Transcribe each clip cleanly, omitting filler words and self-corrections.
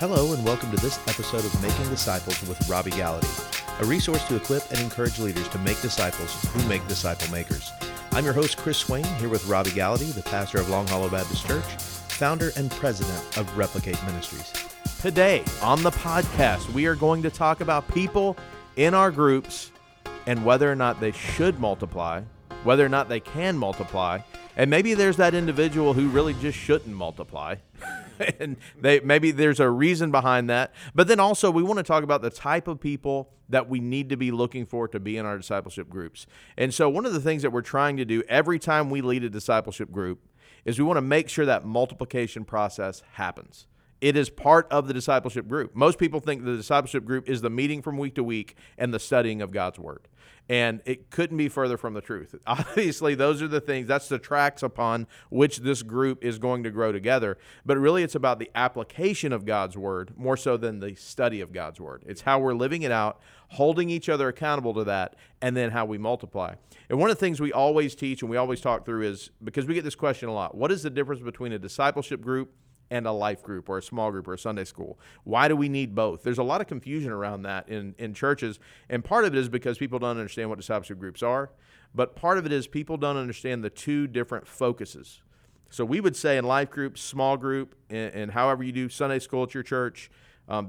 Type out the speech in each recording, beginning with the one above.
Hello and welcome to this episode of Making Disciples with Robbie Gallaty, a resource to equip and encourage leaders to make disciples who make disciple makers. I'm your host, Chris Swain, here with Robbie Gallaty, the pastor of Long Hollow Baptist Church, founder and president of Replicate Ministries. Today on the podcast, we are going to talk about people in our groups and whether or not they should multiply, whether or not they can multiply, and maybe there's that individual who really just shouldn't multiply, and maybe there's a reason behind that. But then also we want to talk about the type of people that we need to be looking for to be in our discipleship groups. And so one of the things that we're trying to do every time we lead a discipleship group is we want to make sure that multiplication process happens. It is part of the discipleship group. Most people think the discipleship group is the meeting from week to week and the studying of God's word. And it couldn't be further from the truth. Obviously, those are the things, that's the tracks upon which this group is going to grow together. But really, it's about the application of God's word more so than the study of God's word. It's how we're living it out, holding each other accountable to that, and then how we multiply. And one of the things we always teach and we always talk through is, because we get this question a lot, what is the difference between a discipleship group and a life group or a small group or a Sunday school? Why do we need both? There's a lot of confusion around that in churches, and part of it is because people don't understand what discipleship groups are, but part of it is people don't understand the two different focuses. So we would say in life group, small group, and however you do Sunday school at your church,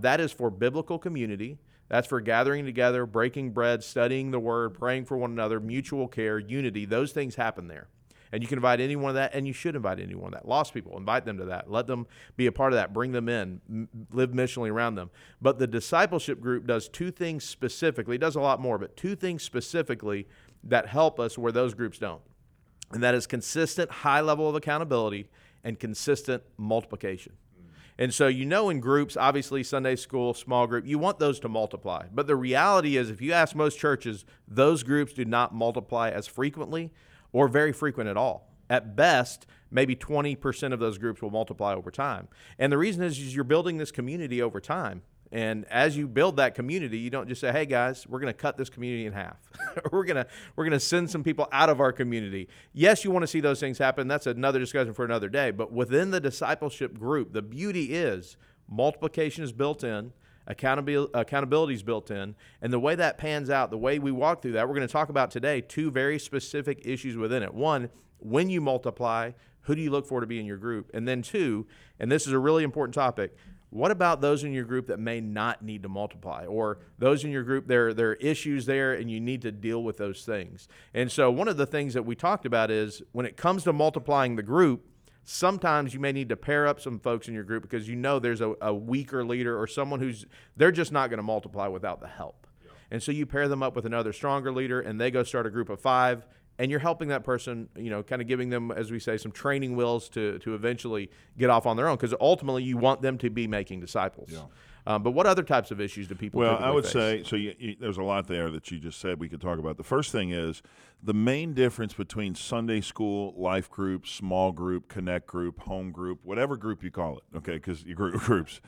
that is for biblical community. That's for gathering together, breaking bread, studying the word, praying for one another, mutual care, unity. Those things happen there. And you can invite anyone to that, and you should invite anyone to that. Lost people, invite them to that. Let them be a part of that. Bring them in. Live missionally around them. But the discipleship group does two things specifically. It does a lot more, but two things specifically that help us where those groups don't. And that is consistent high level of accountability and consistent multiplication. And so in groups, obviously Sunday school, small group, you want those to multiply. But the reality is, if you ask most churches, those groups do not multiply as frequently or very frequent at all. At best, maybe 20% of those groups will multiply over time. And the reason is you're building this community over time. And as you build that community, you don't just say, hey guys, we're going to cut this community in half. we're going to send some people out of our community. Yes, you want to see those things happen. That's another discussion for another day. But within the discipleship group, the beauty is multiplication is built in, accountability is built in, and the way that pans out, the way we walk through that, we're going to talk about today two very specific issues within it. One, when you multiply, who do you look for to be in your group? And then two, and this is a really important topic, what about those in your group that may not need to multiply, or those in your group, there are issues there and you need to deal with those things? And so one of the things that we talked about is when it comes to multiplying the group, sometimes you may need to pair up some folks in your group because there's a weaker leader or someone they're just not going to multiply without the help. Yeah. And so you pair them up with another stronger leader and they go start a group of five, and you're helping that person, kind of giving them, as we say, some training wheels to eventually get off on their own, because ultimately you want them to be making disciples. Yeah. But what other types of issues do people face? Well, I would say, so there's a lot there that you just said we could talk about. The first thing is the main difference between Sunday school, life group, small group, connect group, home group, whatever group you call it, okay, because your groups,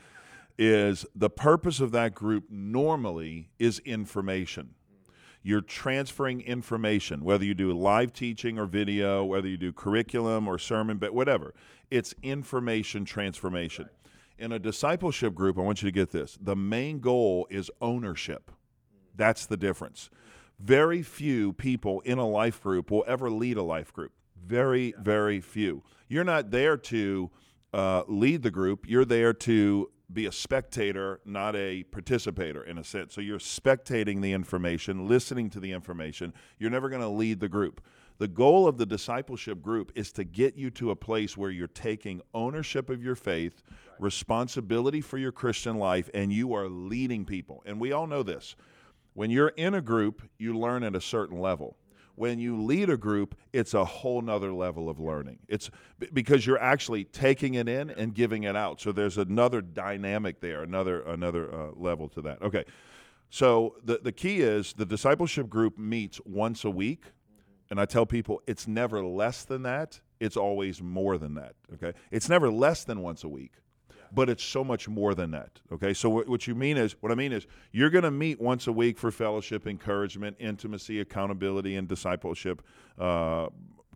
is the purpose of that group normally is information. You're transferring information, whether you do live teaching or video, whether you do curriculum or sermon, but whatever. It's information transformation. Right. In a discipleship group, I want you to get this, the main goal is ownership. That's the difference. Very few people in a life group will ever lead a life group. Very, very few. You're not there to lead the group. You're there to be a spectator, not a participator in a sense. So you're spectating the information, listening to the information. You're never going to lead the group. The goal of the discipleship group is to get you to a place where you're taking ownership of your faith, responsibility for your Christian life, and you are leading people. And we all know this. When you're in a group, you learn at a certain level. When you lead a group, it's a whole nother level of learning. It's because you're actually taking it in and giving it out. So there's another dynamic there, another level to that. Okay, so the key is the discipleship group meets once a week. And I tell people it's never less than that. It's always more than that, okay? It's never less than once a week, but it's so much more than that, okay? So what I mean is you're going to meet once a week for fellowship, encouragement, intimacy, accountability, and discipleship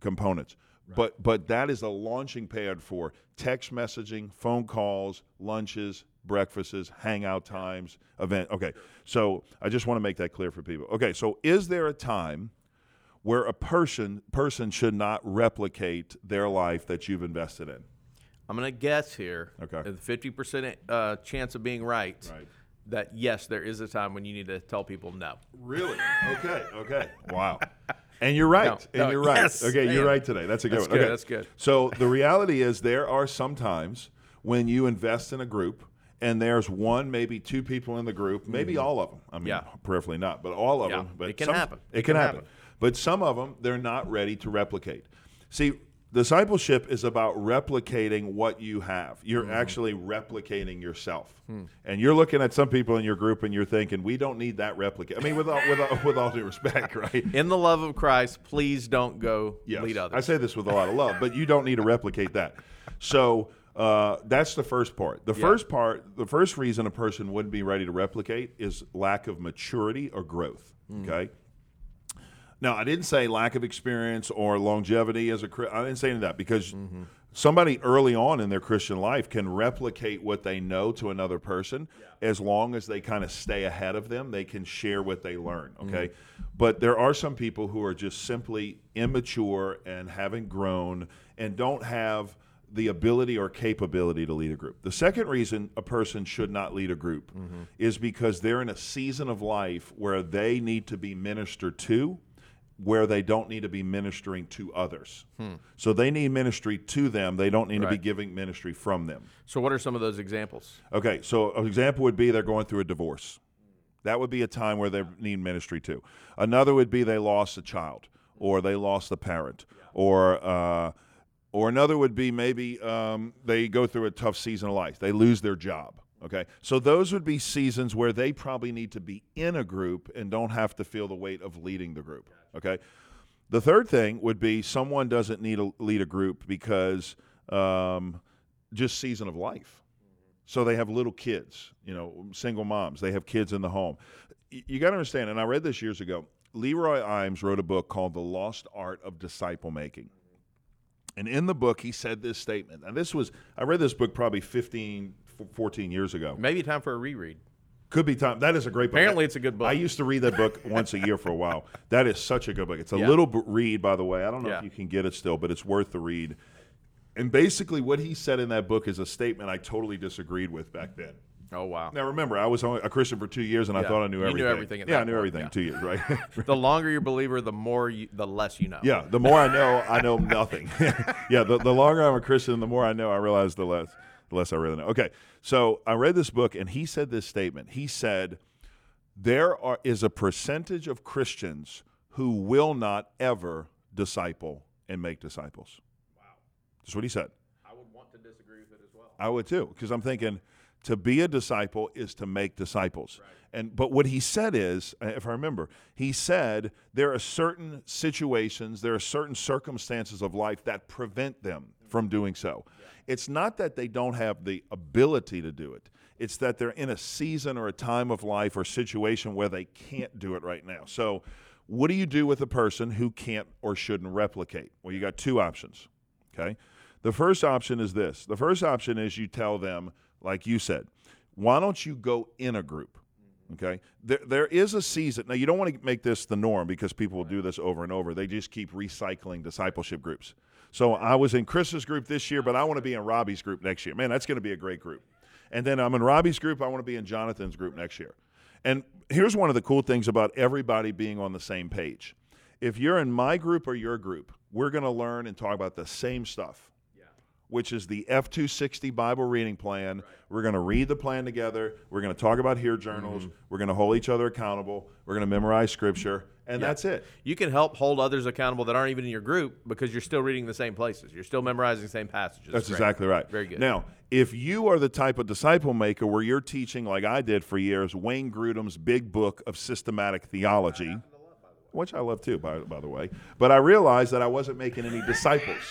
components. Right. But that is a launching pad for text messaging, phone calls, lunches, breakfasts, hangout times, event. Okay, so I just want to make that clear for people. Okay, so is there a time where a person should not replicate their life that you've invested in? I'm going to guess here, okay, the 50% chance of being right, that yes, there is a time when you need to tell people no. Really? Okay. Wow. And you're right. Yes. Okay, you're right today. That's a good one. Okay, that's good. So the reality is there are some times when you invest in a group and there's one, maybe two people in the group, maybe all of them. I mean, preferably not, but all of them. But it can happen. But some of them, they're not ready to replicate. See, discipleship is about replicating what you have. You're actually replicating yourself. And you're looking at some people in your group and you're thinking, we don't need that replicate. I mean, with all due respect, right? In the love of Christ, please don't go lead others. I say this with a lot of love, but you don't need to replicate that. So that's the first part. The first reason a person wouldn't be ready to replicate is lack of maturity or growth, okay? Now, I didn't say lack of experience or longevity as a Christian. I didn't say any of that because somebody early on in their Christian life can replicate what they know to another person as long as they kind of stay ahead of them. They can share what they learn, okay? But there are some people who are just simply immature and haven't grown and don't have the ability or capability to lead a group. The second reason a person should not lead a group is because they're in a season of life where they need to be ministered to, where they don't need to be ministering to others. So they need ministry to them. They don't need to be giving ministry from them. So what are some of those examples? Okay, so an example would be they're going through a divorce. That would be a time where they need ministry to. Another would be they lost a child or they lost a parent. Or another would be maybe they go through a tough season of life. They lose their job. Okay, so those would be seasons where they probably need to be in a group and don't have to feel the weight of leading the group. Okay, the third thing would be someone doesn't need to lead a group because just season of life. So they have little kids, single moms. They have kids in the home. You got to understand, and I read this years ago, Leroy Imes wrote a book called The Lost Art of Disciplemaking. And in the book, he said this statement. And I read this book probably 14 years ago. Maybe time for a reread. Could be time. That is a great book. Apparently it's a good book. I used to read that book once a year for a while. That is such a good book. It's a little read, by the way. I don't know if you can get it still, but it's worth the read. And basically what he said in that book is a statement I totally disagreed with back then. Oh, wow. Now, remember, I was only a Christian for 2 years, and I thought I knew everything. You knew everything at that point. I knew everything 2 years, right? The longer you're a believer, the less you know. Yeah, the more I know nothing. The longer I'm a Christian, the more I know, I realize the less I really know. Okay, so I read this book, and he said this statement. He said, there is a percentage of Christians who will not ever disciple and make disciples. Wow. That's what he said. I would want to disagree with it as well. I would, too, because I'm thinking, to be a disciple is to make disciples. Right. But what he said is, if I remember, he said there are certain situations, there are certain circumstances of life that prevent them from doing so. Yeah. It's not that they don't have the ability to do it. It's that they're in a season or a time of life or situation where they can't do it right now. So what do you do with a person who can't or shouldn't replicate? Well, you got two options, okay? The first option is this. The first option is you tell them, like you said, why don't you go in a group, okay? There is a season. Now, you don't want to make this the norm because people will do this over and over. They just keep recycling discipleship groups. So I was in Chris's group this year, but I want to be in Robbie's group next year. Man, that's going to be a great group. And then I'm in Robbie's group. I want to be in Jonathan's group next year. And here's one of the cool things about everybody being on the same page. If you're in my group or your group, we're going to learn and talk about the same stuff, which is the F260 Bible reading plan. Right. We're going to read the plan together. We're going to talk about hear journals. We're going to hold each other accountable. We're going to memorize scripture, and that's it. You can help hold others accountable that aren't even in your group because you're still reading the same places. You're still memorizing the same passages. That's exactly right. Very good. Now, if you are the type of disciple maker where you're teaching, like I did for years, Wayne Grudem's big book of systematic theology, which I love too, by the way, but I realized that I wasn't making any disciples.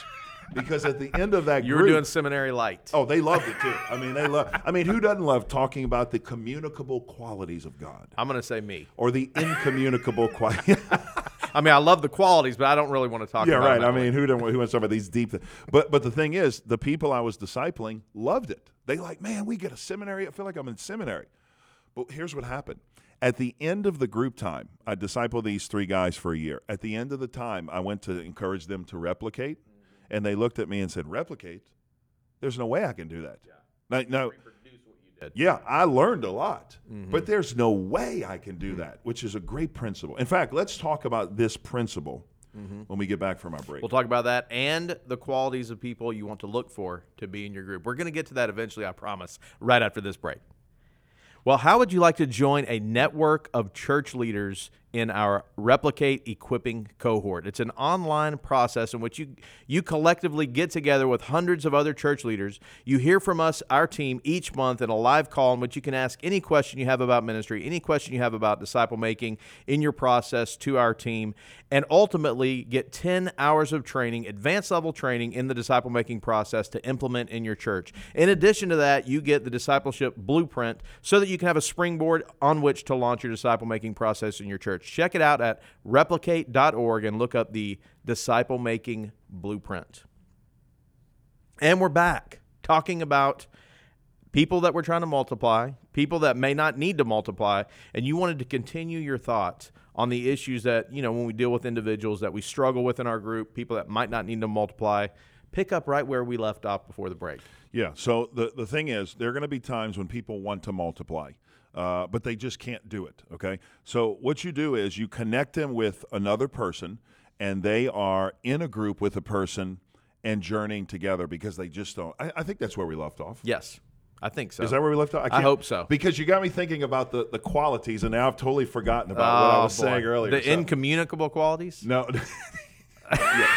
Because at the end of that group, you were doing seminary light. Oh, they loved it too. Who doesn't love talking about the communicable qualities of God? I'm going to say me. Or the incommunicable qualities. I love the qualities, but I don't really want to talk about it. Yeah, right. Who wants to talk about these deep things? But the thing is, the people I was discipling loved it. They like, man, we get a seminary. I feel like I'm in seminary. But here's what happened. At the end of the group time, I discipled these three guys for a year. At the end of the time, I went to encourage them to replicate, and they looked at me and said, replicate? There's no way I can do that. Yeah. No. Yeah, I learned a lot, but there's no way I can do that, which is a great principle. In fact, let's talk about this principle when we get back from our break. We'll talk about that and the qualities of people you want to look for to be in your group. We're going to get to that eventually, I promise, right after this break. Well, how would you like to join a network of church leaders in our Replicate Equipping Cohort? It's an online process in which you collectively get together with hundreds of other church leaders. You hear from us, our team, each month in a live call in which you can ask any question you have about ministry, any question you have about disciple making in your process to our team, and ultimately get 10 hours of training, advanced level training in the disciple making process to implement in your church. In addition to that, you get the discipleship blueprint so that you can have a springboard on which to launch your disciple making process in your church. Check it out at Replicate.org and look up the Disciple Making Blueprint. And we're back talking about people that we're trying to multiply, people that may not need to multiply, and you wanted to continue your thoughts on the issues that, you know, when we deal with individuals that we struggle with in our group, people that might not need to multiply. Pick up right where we left off before the break. Yeah, so the thing is, there are going to be times when people want to multiply, but they just can't do it, okay? So what you do is you connect them with another person, and they are in a group with a person and journeying together because they just don't. I think that's where we left off. Yes, I think so. Is that where we left off? I hope so. Because you got me thinking about the qualities, and now I've totally forgotten about what I was saying earlier. The incommunicable qualities? No. Yeah.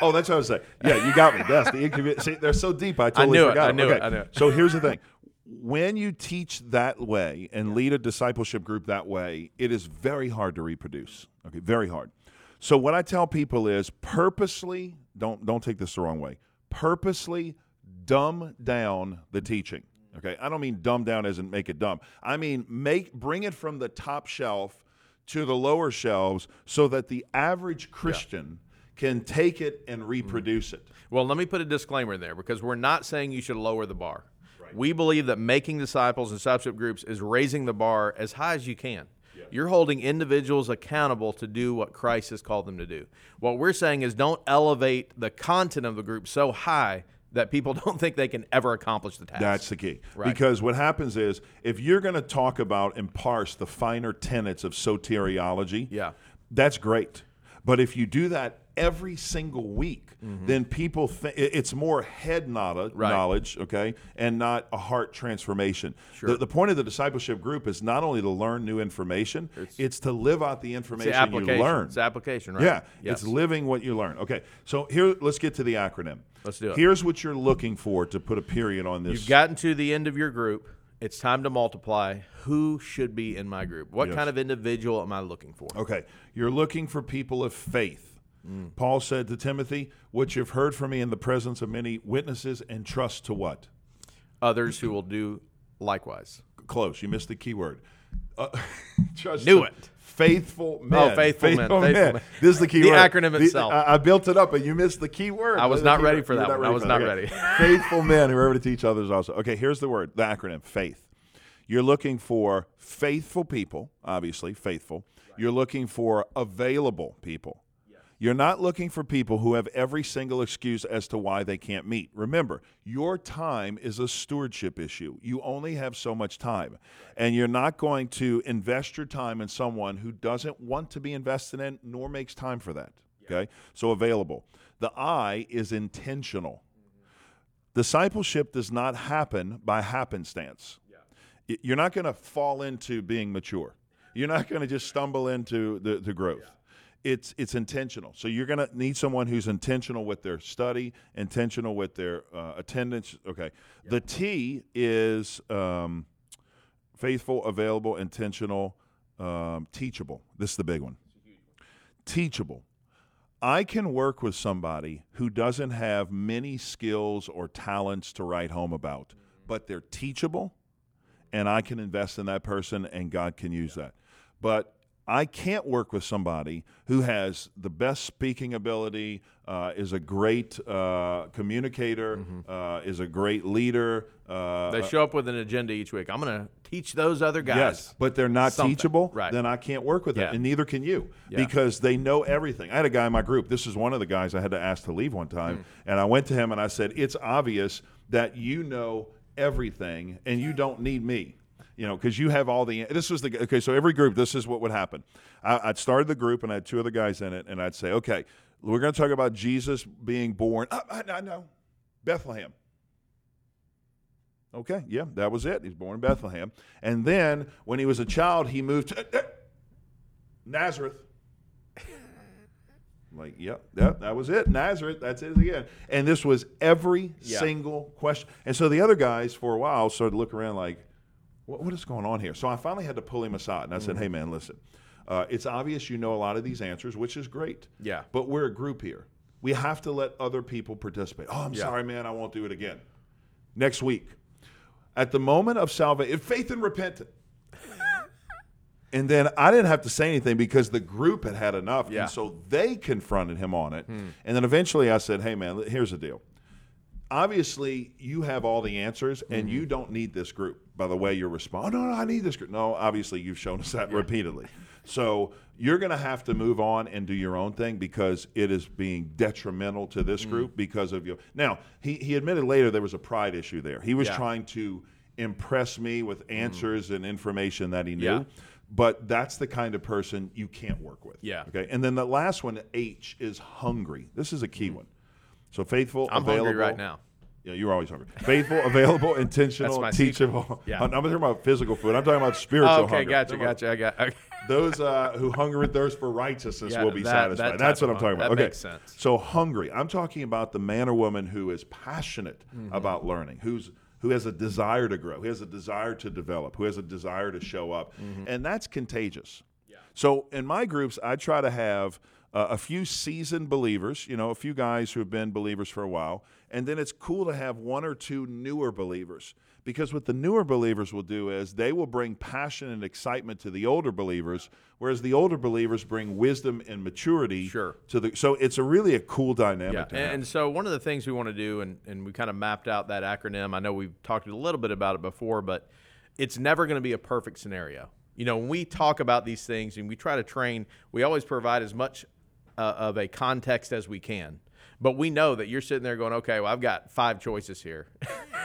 Oh, that's what I was saying. Yeah, you got me. That's the See, they're so deep, I totally forgot. I knew it. So here's the thing. When you teach that way and lead a discipleship group that way, it is very hard to reproduce. Okay, very hard. So what I tell people is purposely, don't take this the wrong way, purposely dumb down the teaching. Okay, I don't mean dumb down as in make it dumb. I mean bring it from the top shelf to the lower shelves so that the average Christian can take it and reproduce it. Well, let me put a disclaimer in there because we're not saying you should lower the bar. Right. We believe that making disciples in discipleship groups is raising the bar as high as you can. Yeah. You're holding individuals accountable to do what Christ has called them to do. What we're saying is don't elevate the content of the group so high that people don't think they can ever accomplish the task. That's the key. Right. Because what happens is if you're going to talk about and parse the finer tenets of soteriology, that's great. But if you do that every single week, then people think it's more head knowledge, okay, and not a heart transformation. Sure. The point of the discipleship group is not only to learn new information, it's to live out the information you learn. It's application, right? Yeah, yes. It's living what you learn. Okay, so here, let's get to the acronym. Let's do it. Here's what you're looking for to put a period on this. You've gotten to the end of your group. It's time to multiply. Who should be in my group? What kind of individual am I looking for? Okay, you're looking for people of faith. Paul said to Timothy, what you've heard from me in the presence of many witnesses, entrust to what? Others who will do likewise. Close. You missed the key word. Faithful men. Oh, faithful men. This is the key word. The acronym itself. I built it up, but you missed the key word. I was not ready for that one. I was not ready. Faithful men who are to teach others also. Okay, here's the word, the acronym, faith. You're looking for faithful people, obviously, faithful. Right. You're looking for available people. You're not looking for people who have every single excuse as to why they can't meet. Remember, your time is a stewardship issue. You only have so much time, and you're not going to invest your time in someone who doesn't want to be invested in, nor makes time for that, okay? So available. The I is intentional. Discipleship does not happen by happenstance. You're not going to fall into being mature. You're not going to just stumble into the growth. It's intentional. So you're going to need someone who's intentional with their study, intentional with their attendance. Okay. Yep. The T is faithful, available, intentional, teachable. This is the big one. Teachable. I can work with somebody who doesn't have many skills or talents to write home about, but they're teachable, and I can invest in that person, and God can use that. But I can't work with somebody who has the best speaking ability, is a great communicator, mm-hmm. Is a great leader. They show up with an agenda each week. I'm going to teach those other guys. Yes, but they're not something. Teachable. Right. Then I can't work with them, and neither can you because they know everything. I had a guy in my group. This is one of the guys I had to ask to leave one time, and I went to him and I said, "It's obvious that you know everything, and you don't need me." You know, because you have all the. This was the okay. So every group, this is what would happen. I'd started the group, and I had two other guys in it, and I'd say, "Okay, we're going to talk about Jesus being born." I know, Bethlehem. Okay, yeah, that was it. He's born in Bethlehem, and then when he was a child, he moved to Nazareth. Like, yep, that was it. Nazareth, that's it again. And this was every single question. And so the other guys, for a while, started to look around like, what is going on here? So I finally had to pull him aside, and I said, "Hey, man, listen, it's obvious you know a lot of these answers, which is great. Yeah. But we're a group here. We have to let other people participate." "Oh, I'm sorry, man, I won't do it again." Next week, at the moment of salvation, faith and repentance. And then I didn't have to say anything because the group had had enough, and so they confronted him on it. And then eventually I said, "Hey, man, here's the deal. Obviously, you have all the answers, and you don't need this group. By the way, you're responding, oh, no, I need this group. No, obviously, you've shown us that repeatedly. So you're going to have to move on and do your own thing because it is being detrimental to this group because of you." Now, he admitted later there was a pride issue there. He was trying to impress me with answers and information that he knew. Yeah. But that's the kind of person you can't work with. Yeah. Okay. And then the last one, H, is hungry. This is a key one. So faithful, I'm available. I'm hungry right now. Yeah, you're always hungry. Faithful, available, intentional, teachable. Yeah. I'm not talking about physical food. I'm talking about spiritual hunger. Gotcha. I got. Those who hunger and thirst for righteousness will be satisfied. That's what I'm talking about. That makes sense. So hungry. I'm talking about the man or woman who is passionate about learning, who has a desire to grow, who has a desire to develop, who has a desire to show up. And that's contagious. Yeah. So in my groups, I try to have a few seasoned believers, you know, a few guys who have been believers for a while, and then it's cool to have one or two newer believers, because what the newer believers will do is they will bring passion and excitement to the older believers, whereas the older believers bring wisdom and maturity to the. So it's a really cool dynamic. Yeah. And so one of the things we want to do, and we kind of mapped out that acronym. I know we've talked a little bit about it before, but it's never going to be a perfect scenario. You know, when we talk about these things and we try to train, we always provide as much of a context as we can. But we know that you're sitting there going, okay, well, I've got five choices here.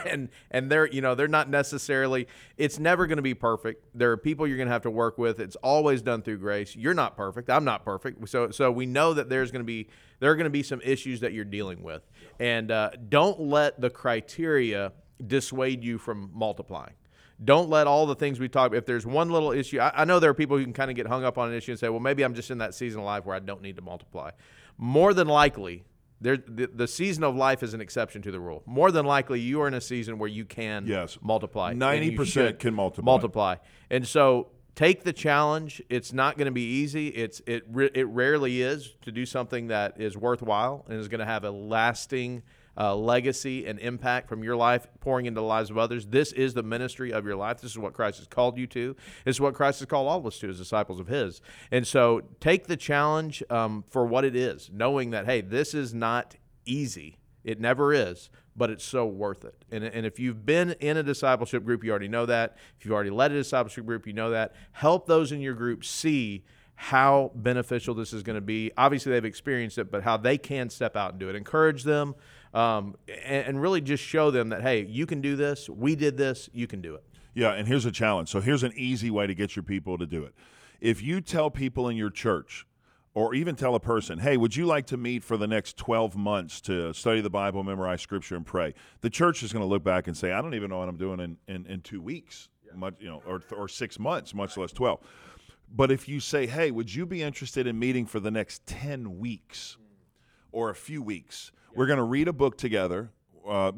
and they're, you know, they're not necessarily, it's never going to be perfect. There are people you're going to have to work with. It's always done through grace. You're not perfect. I'm not perfect. So we know that there are going to be some issues that you're dealing with. And don't let the criteria dissuade you from multiplying. Don't let all the things we talk about, if there's one little issue, I know there are people who can kind of get hung up on an issue and say, well, maybe I'm just in that season of life where I don't need to multiply. More than likely, the season of life is an exception to the rule. More than likely, you are in a season where you can multiply. 90% can multiply. And so take the challenge. It's not going to be easy. It rarely is, to do something that is worthwhile and is going to have a lasting legacy and impact from your life pouring into the lives of others. This is the ministry of your life. This is what Christ has called you to. This is what Christ has called all of us to as disciples of his. And so take the challenge for what it is, knowing that, hey, this is not easy. It never is, but it's so worth it. And if you've been in a discipleship group, you already know that. If you've already led a discipleship group, you know that. Help those in your group see how beneficial this is going to be. Obviously, they've experienced it, but how they can step out and do it. Encourage them. And really just show them that, hey, you can do this. We did this. You can do it. Yeah, and here's a challenge. So here's an easy way to get your people to do it. If you tell people in your church, or even tell a person, hey, would you like to meet for the next 12 months to study the Bible, memorize Scripture, and pray? The church is going to look back and say, I don't even know what I'm doing in 2 weeks, much, you know, or 6 months, much less 12. But if you say, hey, would you be interested in meeting for the next 10 weeks or a few weeks? We're going to read a book together,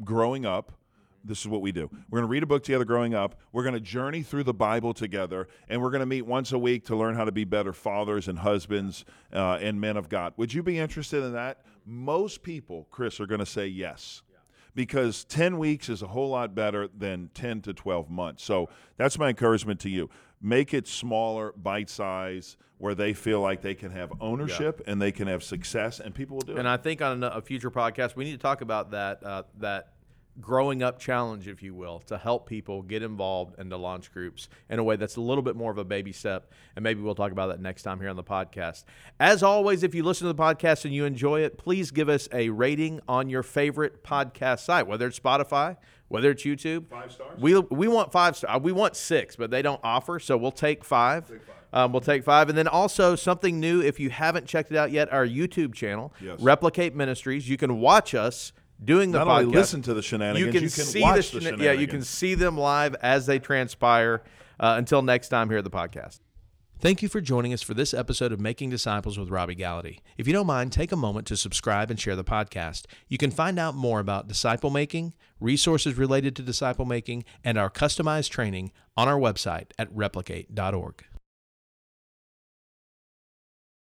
growing up. This is what we do. We're going to read a book together growing up. We're going to journey through the Bible together, and we're going to meet once a week to learn how to be better fathers and husbands and men of God. Would you be interested in that? Most people, Chris, are going to say yes, because 10 weeks is a whole lot better than 10 to 12 months. So that's my encouragement to you. make it smaller, bite-size, where they feel like they can have ownership and they can have success, and people will do it. And I think on a future podcast, we need to talk about that that growing up challenge, if you will, to help people get involved in the launch groups in a way that's a little bit more of a baby step. And maybe we'll talk about that next time here on the podcast. As always, if you listen to the podcast and you enjoy it, please give us a rating on your favorite podcast site, whether it's Spotify, whether it's YouTube. 5 stars. We want 5 stars. We want 6, but they don't offer, so we'll take 5. We'll take 5. And then also something new, if you haven't checked it out yet, our YouTube channel, Replicate Ministries. You can watch us doing the podcast. Not only listen to the shenanigans, you can watch the shenanigans. Yeah, you can see them live as they transpire. Until next time here at the podcast. Thank you for joining us for this episode of Making Disciples with Robbie Gallaty. If you don't mind, take a moment to subscribe and share the podcast. You can find out more about disciple making, resources related to disciple making, and our customized training on our website at Replicate.org.